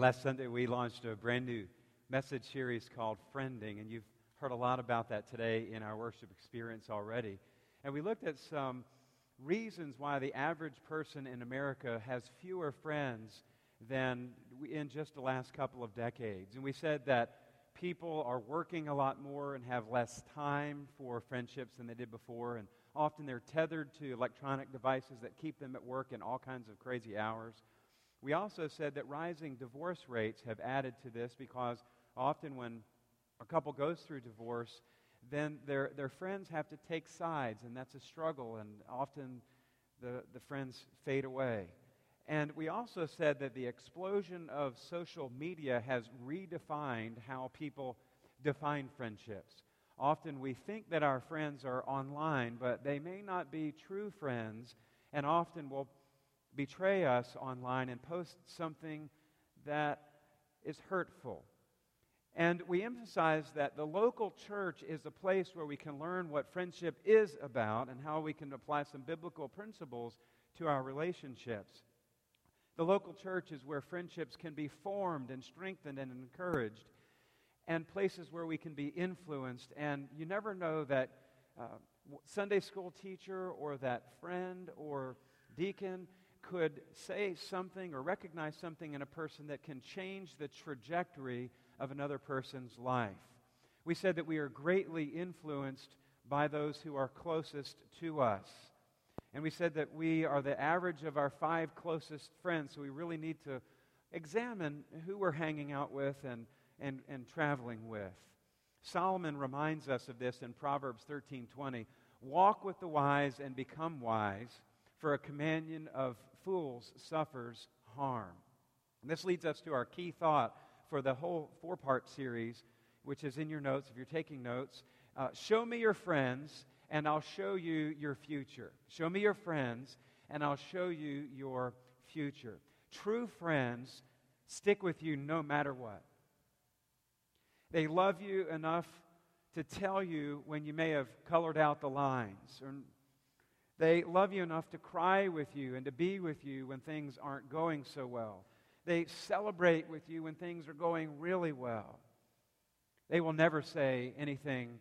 Last Sunday, we launched a brand new message series called Friending, and you've heard a lot about that today in our worship experience already. And we looked at some reasons why the average person in America has fewer friends than in just the last couple of decades. And we said that people are working a lot more and have less time for friendships than they did before, and often they're tethered to electronic devices that keep them at work in all kinds of crazy hours. We also said that rising divorce rates have added to this because often when a couple goes through divorce, then their friends have to take sides, and that's a struggle, and often the friends fade away. And we also said that the explosion of social media has redefined how people define friendships. Often we think that our friends are online, but they may not be true friends, and often will betray us online and post something that is hurtful. And we emphasize that the local church is a place where we can learn what friendship is about and how we can apply some biblical principles to our relationships. The local church is where friendships can be formed and strengthened and encouraged, and places where we can be influenced. And you never know that Sunday school teacher or that friend or deacon could say something or recognize something in a person that can change the trajectory of another person's life. We said that we are greatly influenced by those who are closest to us. And we said that we are the average of our 5 closest friends, so we really need to examine who we're hanging out with and traveling with. Solomon reminds us of this in Proverbs 13:20. Walk with the wise and become wise, for a companion of fools suffers harm. And this leads us to our key thought for the whole 4-part series, which is in your notes if you're taking notes. Show me your friends, and I'll show you your future. Show me your friends, and I'll show you your future. True friends stick with you no matter what. They love you enough to tell you when you may have colored out the lines, or they love you enough to cry with you and to be with you when things aren't going so well. They celebrate with you when things are going really well. They will never say anything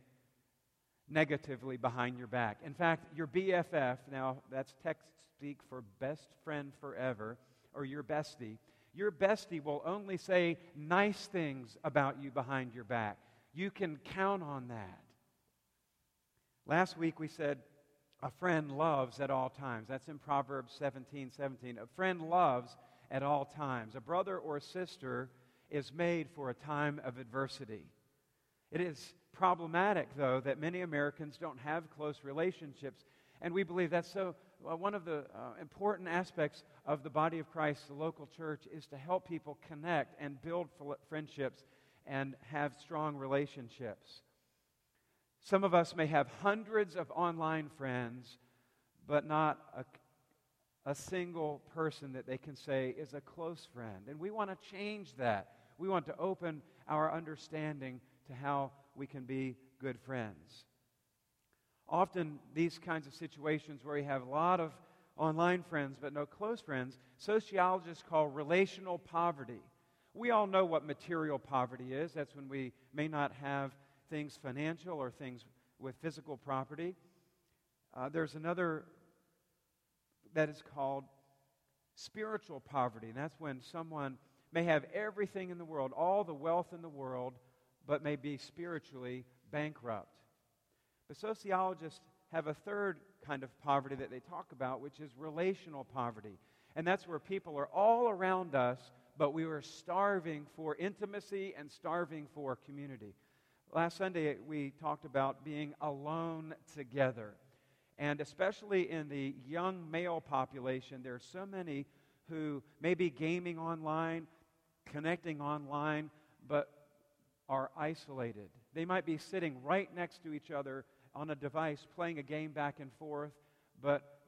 negatively behind your back. In fact, your BFF, now that's text speak for best friend forever, or your bestie will only say nice things about you behind your back. You can count on that. Last week we said, a friend loves at all times. That's in Proverbs 17:17. A friend loves at all times. A brother or sister is made for a time of adversity. It is problematic, though, that many Americans don't have close relationships, and we believe that's so. One of the important aspects of the body of Christ, the local church, is to help people connect and build friendships and have strong relationships. Some of us may have hundreds of online friends, but not a single person that they can say is a close friend. And we want to change that. We want to open our understanding to how we can be good friends. Often these kinds of situations where we have a lot of online friends but no close friends, sociologists call relational poverty. We all know what material poverty is. That's when we may not have things financial or things with physical property. There's another that is called spiritual poverty, and that's when someone may have everything in the world, all the wealth in the world, but may be spiritually bankrupt. But sociologists have a third kind of poverty that they talk about, which is relational poverty, and that's where people are all around us, but we are starving for intimacy and starving for community. Last Sunday, we talked about being alone together. And especially in the young male population, there are so many who may be gaming online, connecting online, but are isolated. They might be sitting right next to each other on a device, playing a game back and forth, but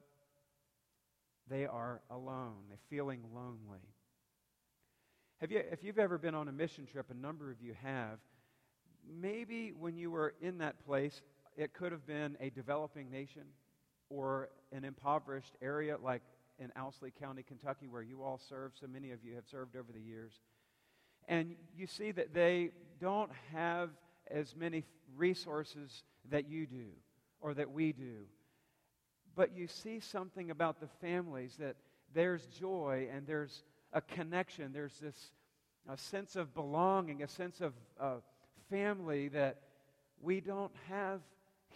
they are alone. They're feeling lonely. If you've ever been on a mission trip, a number of you have, maybe when you were in that place, it could have been a developing nation or an impoverished area like in Owsley County, Kentucky, where you all serve. So many of you have served over the years. And you see that they don't have as many resources that you do or that we do. But you see something about the families, that there's joy and there's a connection. There's this a sense of belonging, a sense of family that we don't have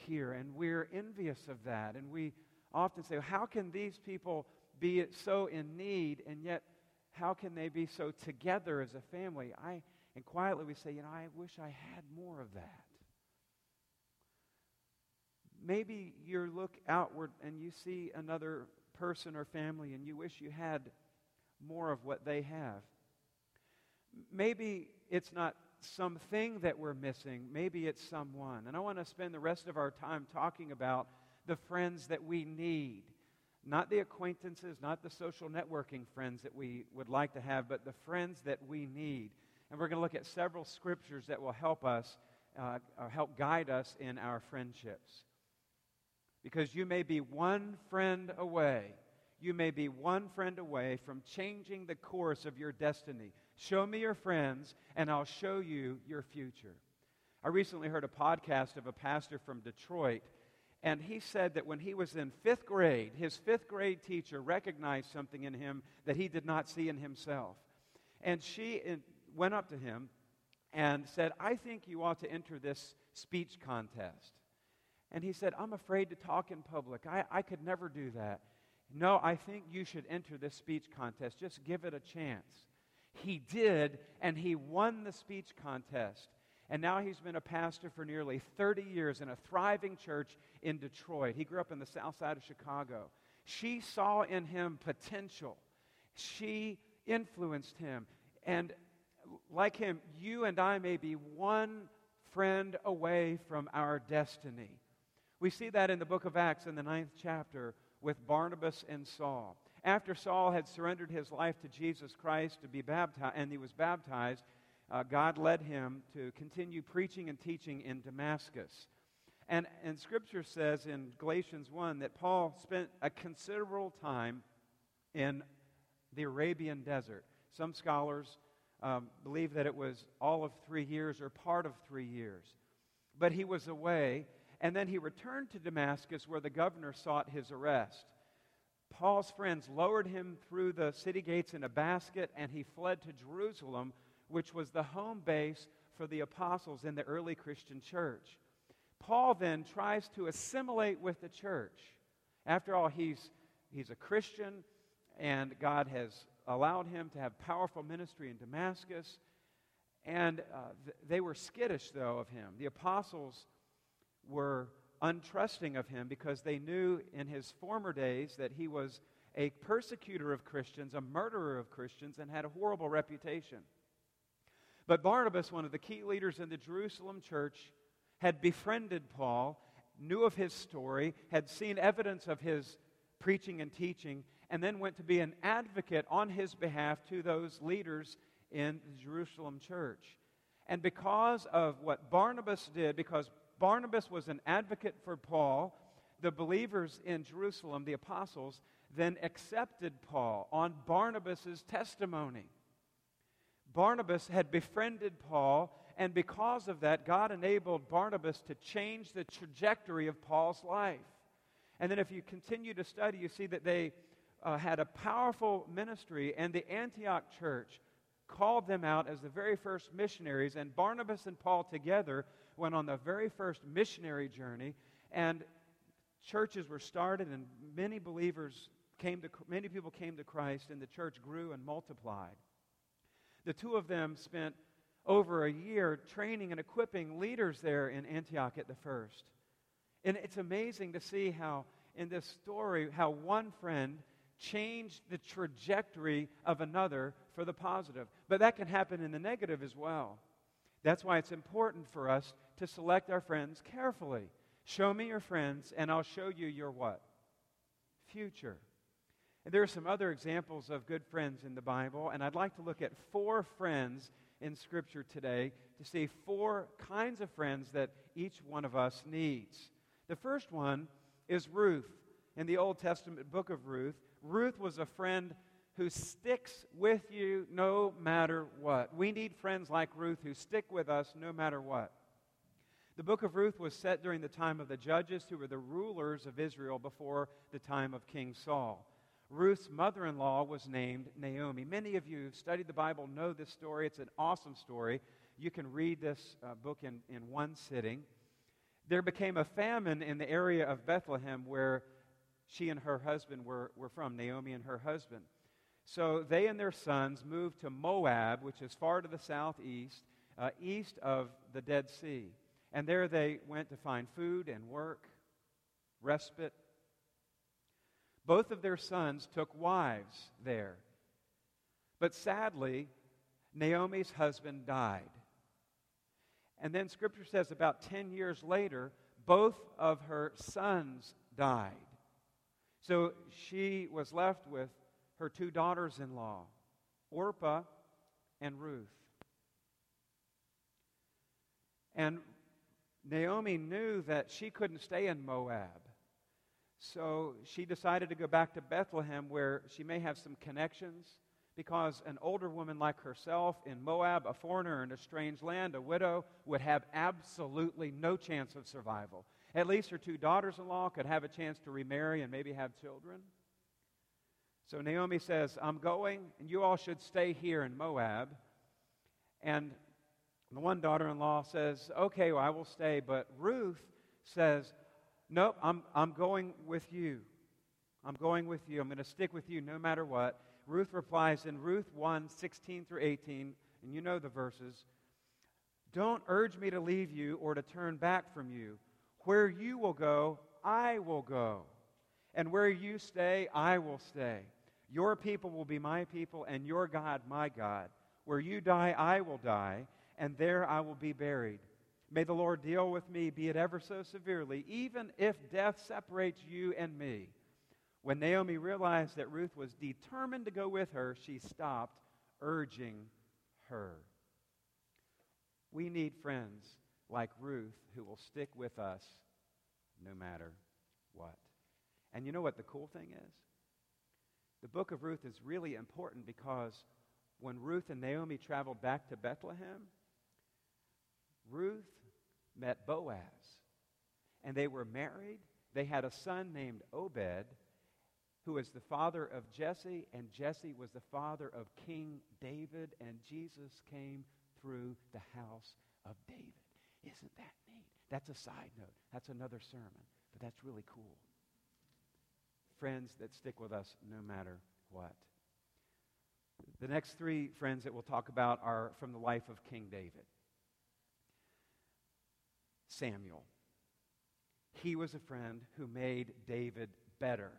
here. And we're envious of that. And we often say, how can these people be so in need, and yet how can they be so together as a family? And quietly we say, I wish I had more of that. Maybe you look outward and you see another person or family and you wish you had more of what they have. Maybe it's not something that we're missing. Maybe it's someone. And I want to spend the rest of our time talking about the friends that we need. Not the acquaintances, not the social networking friends that we would like to have, but the friends that we need. And we're going to look at several scriptures that will help us, help guide us in our friendships. Because you may be one friend away. You may be one friend away from changing the course of your destiny. Show me your friends, and I'll show you your future. I recently heard a podcast of a pastor from Detroit, and he said that when he was in fifth grade, his fifth grade teacher recognized something in him that he did not see in himself. And she went up to him and said, I think you ought to enter this speech contest. And he said, I'm afraid to talk in public. I could never do that. No, I think you should enter this speech contest. Just give it a chance. He did, and he won the speech contest. And now he's been a pastor for nearly 30 years in a thriving church in Detroit. He grew up in the south side of Chicago. She saw in him potential. She influenced him. And like him, you and I may be one friend away from our destiny. We see that in the book of Acts in the 9th chapter with Barnabas and Saul. After Saul had surrendered his life to Jesus Christ to be baptized, and he was baptized, God led him to continue preaching and teaching in Damascus. And Scripture says in Galatians 1 that Paul spent a considerable time in the Arabian desert. Some scholars believe that it was all of 3 years or part of 3 years. But he was away. And then he returned to Damascus, where the governor sought his arrest. Paul's friends lowered him through the city gates in a basket, and he fled to Jerusalem, which was the home base for the apostles in the early Christian church. Paul then tries to assimilate with the church. After all, he's a Christian, and God has allowed him to have powerful ministry in Damascus. And they were skittish, though, of him. The apostles were untrusting of him because they knew in his former days that he was a persecutor of Christians, a murderer of Christians, and had a horrible reputation. But Barnabas, one of the key leaders in the Jerusalem church, had befriended Paul, knew of his story, had seen evidence of his preaching and teaching, and then went to be an advocate on his behalf to those leaders in the Jerusalem church. And because of what Barnabas did, because Barnabas was an advocate for Paul, the believers in Jerusalem, the apostles, then accepted Paul on Barnabas' testimony. Barnabas had befriended Paul, and because of that, God enabled Barnabas to change the trajectory of Paul's life. And then if you continue to study, you see that they had a powerful ministry, and the Antioch church called them out as the very first missionaries, and Barnabas and Paul together went on the very first missionary journey, and churches were started, and many people came to Christ, and the church grew and multiplied. The two of them spent over a year training and equipping leaders there in Antioch at the first. And it's amazing to see how, in this story, how one friend changed the trajectory of another for the positive. But that can happen in the negative as well. That's why it's important for us to select our friends carefully. Show me your friends, and I'll show you your what? Future. And there are some other examples of good friends in the Bible, and I'd like to look at 4 friends in Scripture today to see 4 kinds of friends that each one of us needs. The first one is Ruth. In the Old Testament book of Ruth, Ruth was a friend who sticks with you no matter what. We need friends like Ruth who stick with us no matter what. The book of Ruth was set during the time of the judges, who were the rulers of Israel before the time of King Saul. Ruth's mother-in-law was named Naomi. Many of you who've studied the Bible know this story. It's an awesome story. You can read this book in one sitting. There became a famine in the area of Bethlehem where she and her husband were from, Naomi and her husband. So they and their sons moved to Moab, which is far to the southeast, east of the Dead Sea. And there they went to find food and work, respite. Both of their sons took wives there. But sadly, Naomi's husband died. And then Scripture says about 10 years later, both of her sons died. So she was left with her two daughters-in-law, Orpah and Ruth. And Naomi knew that she couldn't stay in Moab. So she decided to go back to Bethlehem, where she may have some connections, because an older woman like herself in Moab, a foreigner in a strange land, a widow, would have absolutely no chance of survival. At least her two daughters-in-law could have a chance to remarry and maybe have children. So Naomi says, I'm going, and you all should stay here in Moab. And the one daughter-in-law says, okay, well, I will stay. But Ruth says, nope, I'm going with you. I'm going with you. I'm going to stick with you no matter what. Ruth replies in Ruth 1:16-18, and you know the verses. Don't urge me to leave you or to turn back from you. Where you will go, I will go. And where you stay, I will stay. Your people will be my people, and your God, my God. Where you die, I will die, and there I will be buried. May the Lord deal with me, be it ever so severely, even if death separates you and me. When Naomi realized that Ruth was determined to go with her, she stopped urging her. We need friends like Ruth who will stick with us no matter what. And you know what the cool thing is? The book of Ruth is really important, because when Ruth and Naomi traveled back to Bethlehem, Ruth met Boaz, and they were married. They had a son named Obed, who was the father of Jesse, and Jesse was the father of King David, and Jesus came through the house of David. Isn't that neat? That's a side note. That's another sermon, but that's really cool. Friends that stick with us no matter what. The next three friends that we'll talk about are from the life of King David. Samuel. He was a friend who made David better.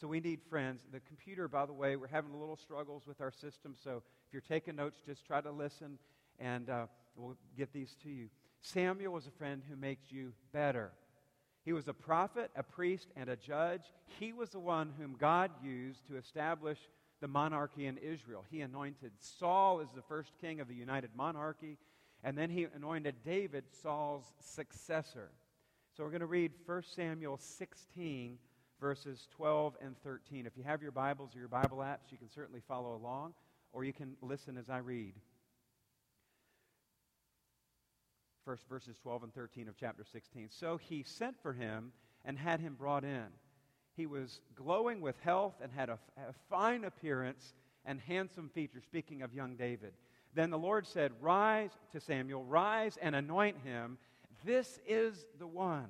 So we need friends. The computer, by the way, we're having a little struggles with our system, so if you're taking notes, just try to listen, and we'll get these to you. Samuel was a friend who makes you better. He was a prophet, a priest, and a judge. He was the one whom God used to establish the monarchy in Israel. He anointed Saul as the first king of the united monarchy, and then he anointed David, Saul's successor. So we're going to read 1 Samuel 16, verses 12 and 13. If you have your Bibles or your Bible apps, you can certainly follow along, or you can listen as I read. First verses 12 and 13 of chapter 16. So he sent for him and had him brought in. He was glowing with health and had a fine appearance and handsome features, speaking of young David. Then the Lord said, Rise to Samuel, rise and anoint him. This is the one.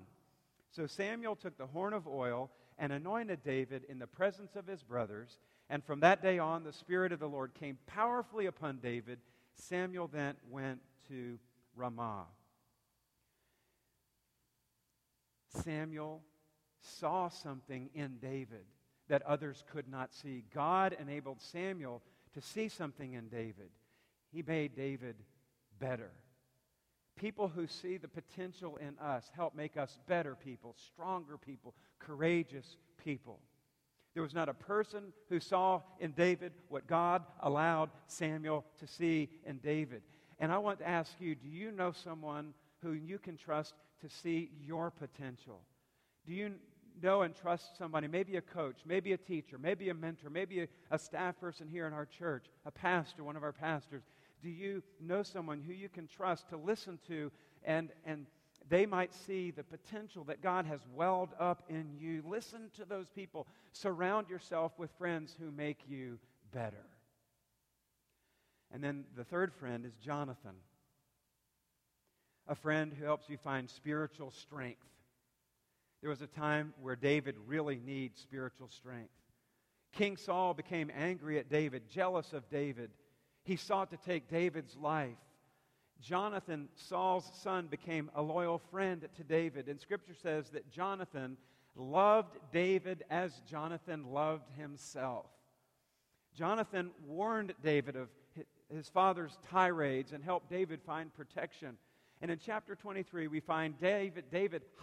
So Samuel took the horn of oil and anointed David in the presence of his brothers. And from that day on, the Spirit of the Lord came powerfully upon David. Samuel then went to Ramah. Samuel saw something in David that others could not see. God enabled Samuel to see something in David. He made David better. People who see the potential in us help make us better people, stronger people, courageous people. There was not a person who saw in David what God allowed Samuel to see in David. And I want to ask you, do you know someone who you can trust to see your potential? Do you know and trust somebody, maybe a coach, maybe a teacher, maybe a mentor, maybe a staff person here in our church, a pastor, one of our pastors. Do you know someone who you can trust to listen to, and they might see the potential that God has welled up in you? Listen to those people. Surround yourself with friends who make you better. And then the third friend is Jonathan, a friend who helps you find spiritual strength. There was a time where David really needs spiritual strength. King Saul became angry at David, jealous of David. He sought to take David's life. Jonathan, Saul's son, became a loyal friend to David. And Scripture says that Jonathan loved David as Jonathan loved himself. Jonathan warned David of his father's tirades and helped David find protection. And in chapter 23, we find David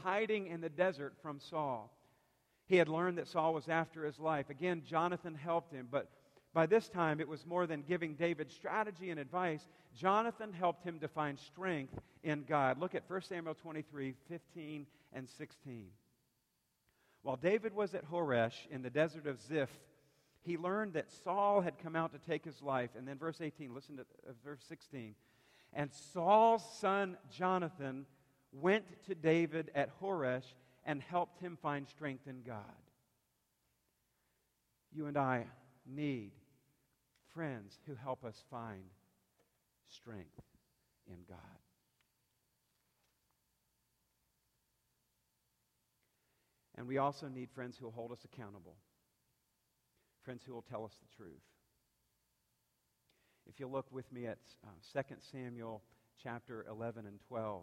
hiding in the desert from Saul. He had learned that Saul was after his life. Again, Jonathan helped him, but by this time, it was more than giving David strategy and advice. Jonathan helped him to find strength in God. Look at 1 Samuel 23, 15 and 16. While David was at Horesh in the desert of Ziph, he learned that Saul had come out to take his life. And then verse 18, listen to verse 16. And Saul's son Jonathan went to David at Horesh and helped him find strength in God. You and I need friends who help us find strength in God. And we also need friends who will hold us accountable, friends who will tell us the truth. If you look with me at 2 Samuel chapter 11 and 12.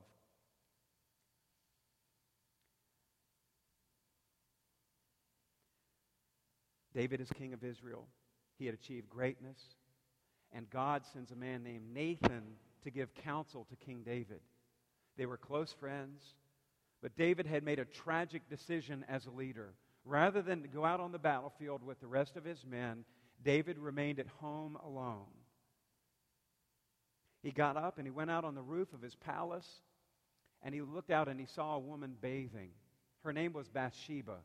David is king of Israel. He had achieved greatness. And God sends a man named Nathan to give counsel to King David. They were close friends. But David had made a tragic decision as a leader. Rather than go out on the battlefield with the rest of his men, David remained at home alone. He got up and he went out on the roof of his palace, and he looked out and he saw a woman bathing. Her name was Bathsheba.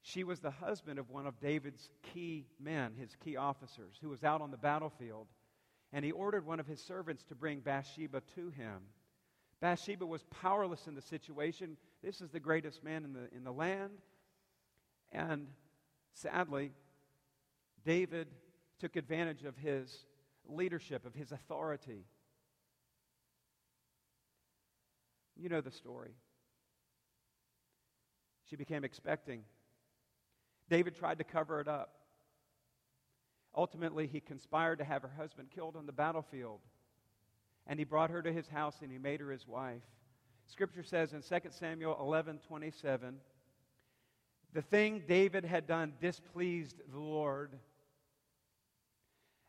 She was the husband of one of David's key men, his key officers, who was out on the battlefield, and he ordered one of his servants to bring Bathsheba to him. Bathsheba was powerless in the situation. This is the greatest man in the land, and sadly, David took advantage of his leadership, of his authority. You know the story. She became expecting. David tried to cover it up. Ultimately, he conspired to have her husband killed on the battlefield. And he brought her to his house and he made her his wife. Scripture says in 2 Samuel 11:27, the thing David had done displeased the Lord.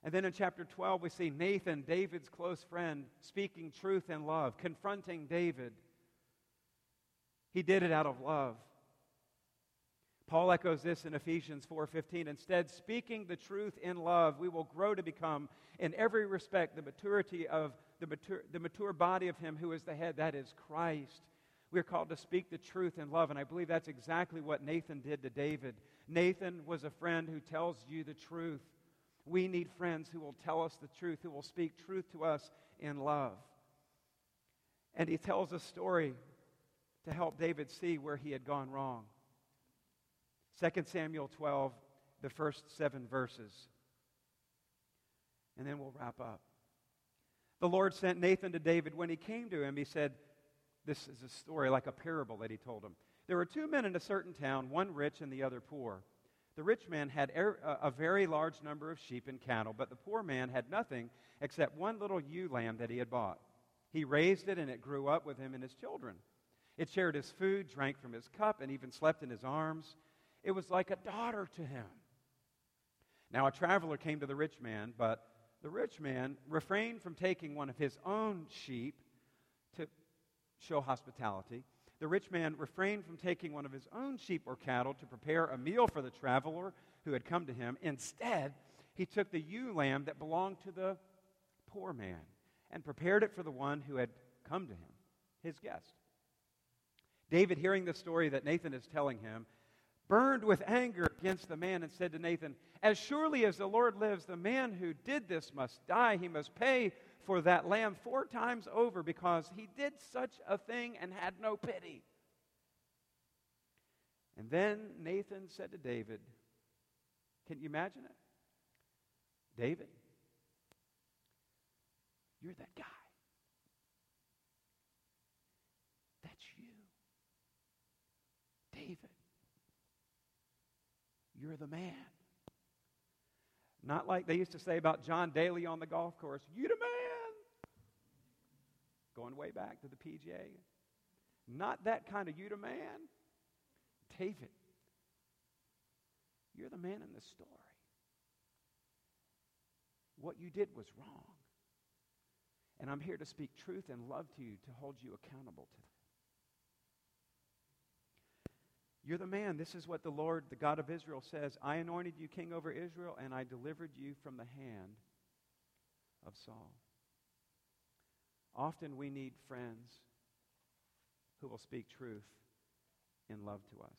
And then in chapter 12, we see Nathan, David's close friend, speaking truth in love, confronting David. He did it out of love. Paul echoes this in Ephesians 4:15. Instead, speaking the truth in love, we will grow to become, in every respect, the maturity of the mature body of Him who is the head, that is Christ. We are called to speak the truth in love, and I believe that's exactly what Nathan did to David. Nathan was a friend who tells you the truth. We need friends who will tell us the truth, who will speak truth to us in love. And he tells a story to help David see where he had gone wrong. 2 Samuel 12, the first 7 verses. And then we'll wrap up. The Lord sent Nathan to David. When he came to him, he said, this is a story like a parable that he told him. There were two men in a certain town, one rich and the other poor. The rich man had a very large number of sheep and cattle, but the poor man had nothing except one little ewe lamb that he had bought. He raised it, and it grew up with him and his children. It shared his food, drank from his cup, and even slept in his arms. It was like a daughter to him. Now a traveler came to the rich man, but the rich man refrained from taking one of his own sheep to show hospitality. The rich man refrained from taking one of his own sheep or cattle to prepare a meal for the traveler who had come to him. Instead, he took the ewe lamb that belonged to the poor man and prepared it for the one who had come to him, his guest. David, hearing the story that Nathan is telling him, burned with anger against the man and said to Nathan, "As surely as the Lord lives, the man who did this must die. He must pay for that lamb 4 times over because he did such a thing and had no pity." And then Nathan said to David, can you imagine it? David, you're that guy. That's you. David, you're the man. Not like they used to say about John Daly on the golf course, you the man. Going way back to the PGA. Not that kind of you the man. David, you're the man in this story. What you did was wrong. And I'm here to speak truth and love to you, to hold you accountable to that. You're the man. This is what the Lord, the God of Israel, says. I anointed you king over Israel, and I delivered you from the hand of Saul. Often we need friends who will speak truth in love to us.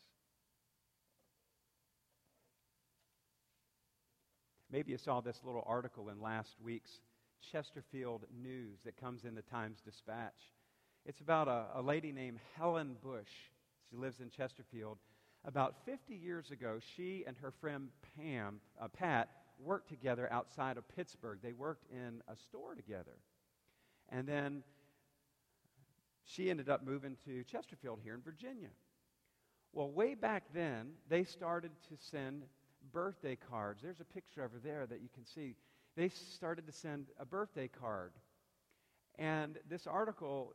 Maybe you saw this little article in last week's Chesterfield News that comes in the Times-Dispatch. It's about a lady named Helen Bush. She lives in Chesterfield. About 50 years ago, she and her friend Pat worked together outside of Pittsburgh. They worked in a store together. And then she ended up moving to Chesterfield here in Virginia. Well, way back then, they started to send birthday cards. There's a picture over there that you can see. They started to send a birthday card. And this article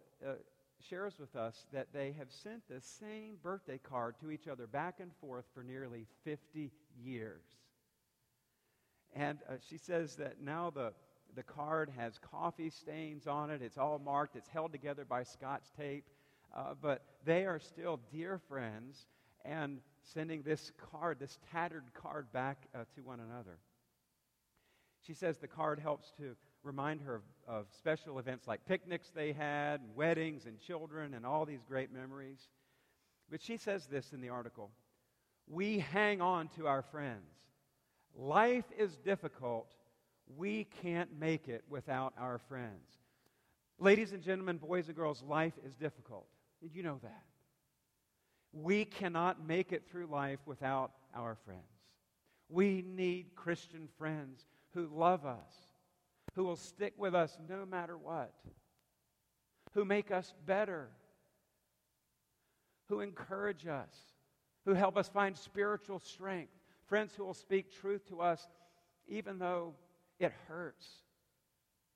shares with us that they have sent the same birthday card to each other back and forth for nearly 50 years. And she says that now the card has coffee stains on it. It's all marked. It's held together by Scotch tape. But they are still dear friends and sending this card, this tattered card back to one another. She says the card helps to remind her of special events like picnics they had, and weddings and children and all these great memories. But she says this in the article, "We hang on to our friends. Life is difficult. We can't make it without our friends." Ladies and gentlemen, boys and girls, life is difficult. Did you know that? We cannot make it through life without our friends. We need Christian friends who love us, who will stick with us no matter what, who make us better, who encourage us, who help us find spiritual strength, friends who will speak truth to us even though it hurts.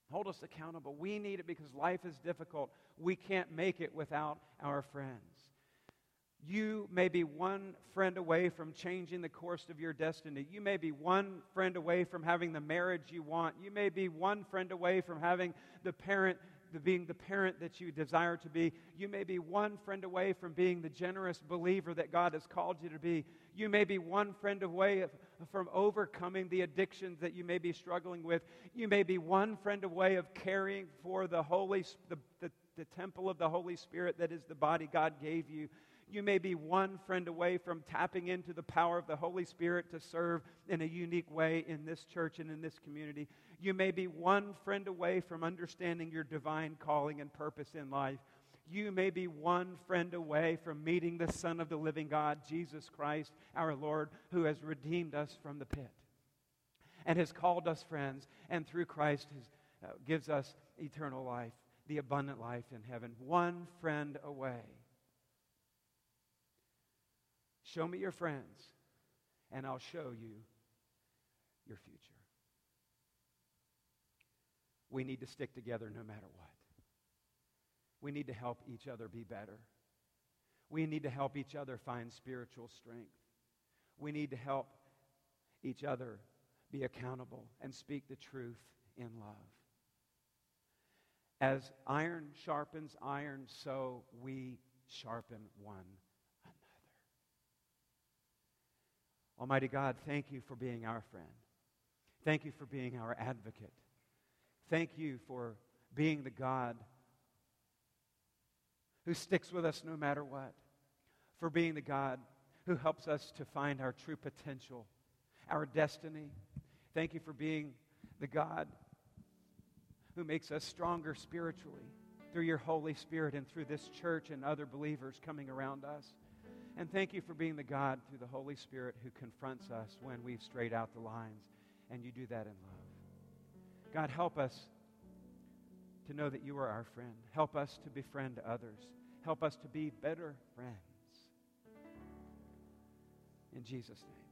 Hold us accountable. We need it because life is difficult. We can't make it without our friends. You may be one friend away from changing the course of your destiny. You may be one friend away from having the marriage you want. You may be one friend away from having being the parent that you desire to be. You may be one friend away from being the generous believer that God has called you to be. You may be one friend away from overcoming the addictions that you may be struggling with. You may be one friend away of caring for the temple of the Holy Spirit that is the body God gave you. You may be one friend away from tapping into the power of the Holy Spirit to serve in a unique way in this church and in this community. You may be one friend away from understanding your divine calling and purpose in life. You may be one friend away from meeting the Son of the living God, Jesus Christ, our Lord, who has redeemed us from the pit and has called us friends, and through Christ gives us eternal life, the abundant life in heaven. One friend away. Show me your friends, and I'll show you your future. We need to stick together no matter what. We need to help each other be better. We need to help each other find spiritual strength. We need to help each other be accountable and speak the truth in love. As iron sharpens iron, so we sharpen one another. Almighty God, thank you for being our friend. Thank you for being our advocate. Thank you for being the God who sticks with us no matter what, for being the God who helps us to find our true potential, our destiny. Thank you for being the God who makes us stronger spiritually through your Holy Spirit and through this church and other believers coming around us. And thank you for being the God through the Holy Spirit who confronts us when we've strayed out the lines, and you do that in love. God, help us to know that you are our friend. Help us to befriend others. Help us to be better friends. In Jesus' name.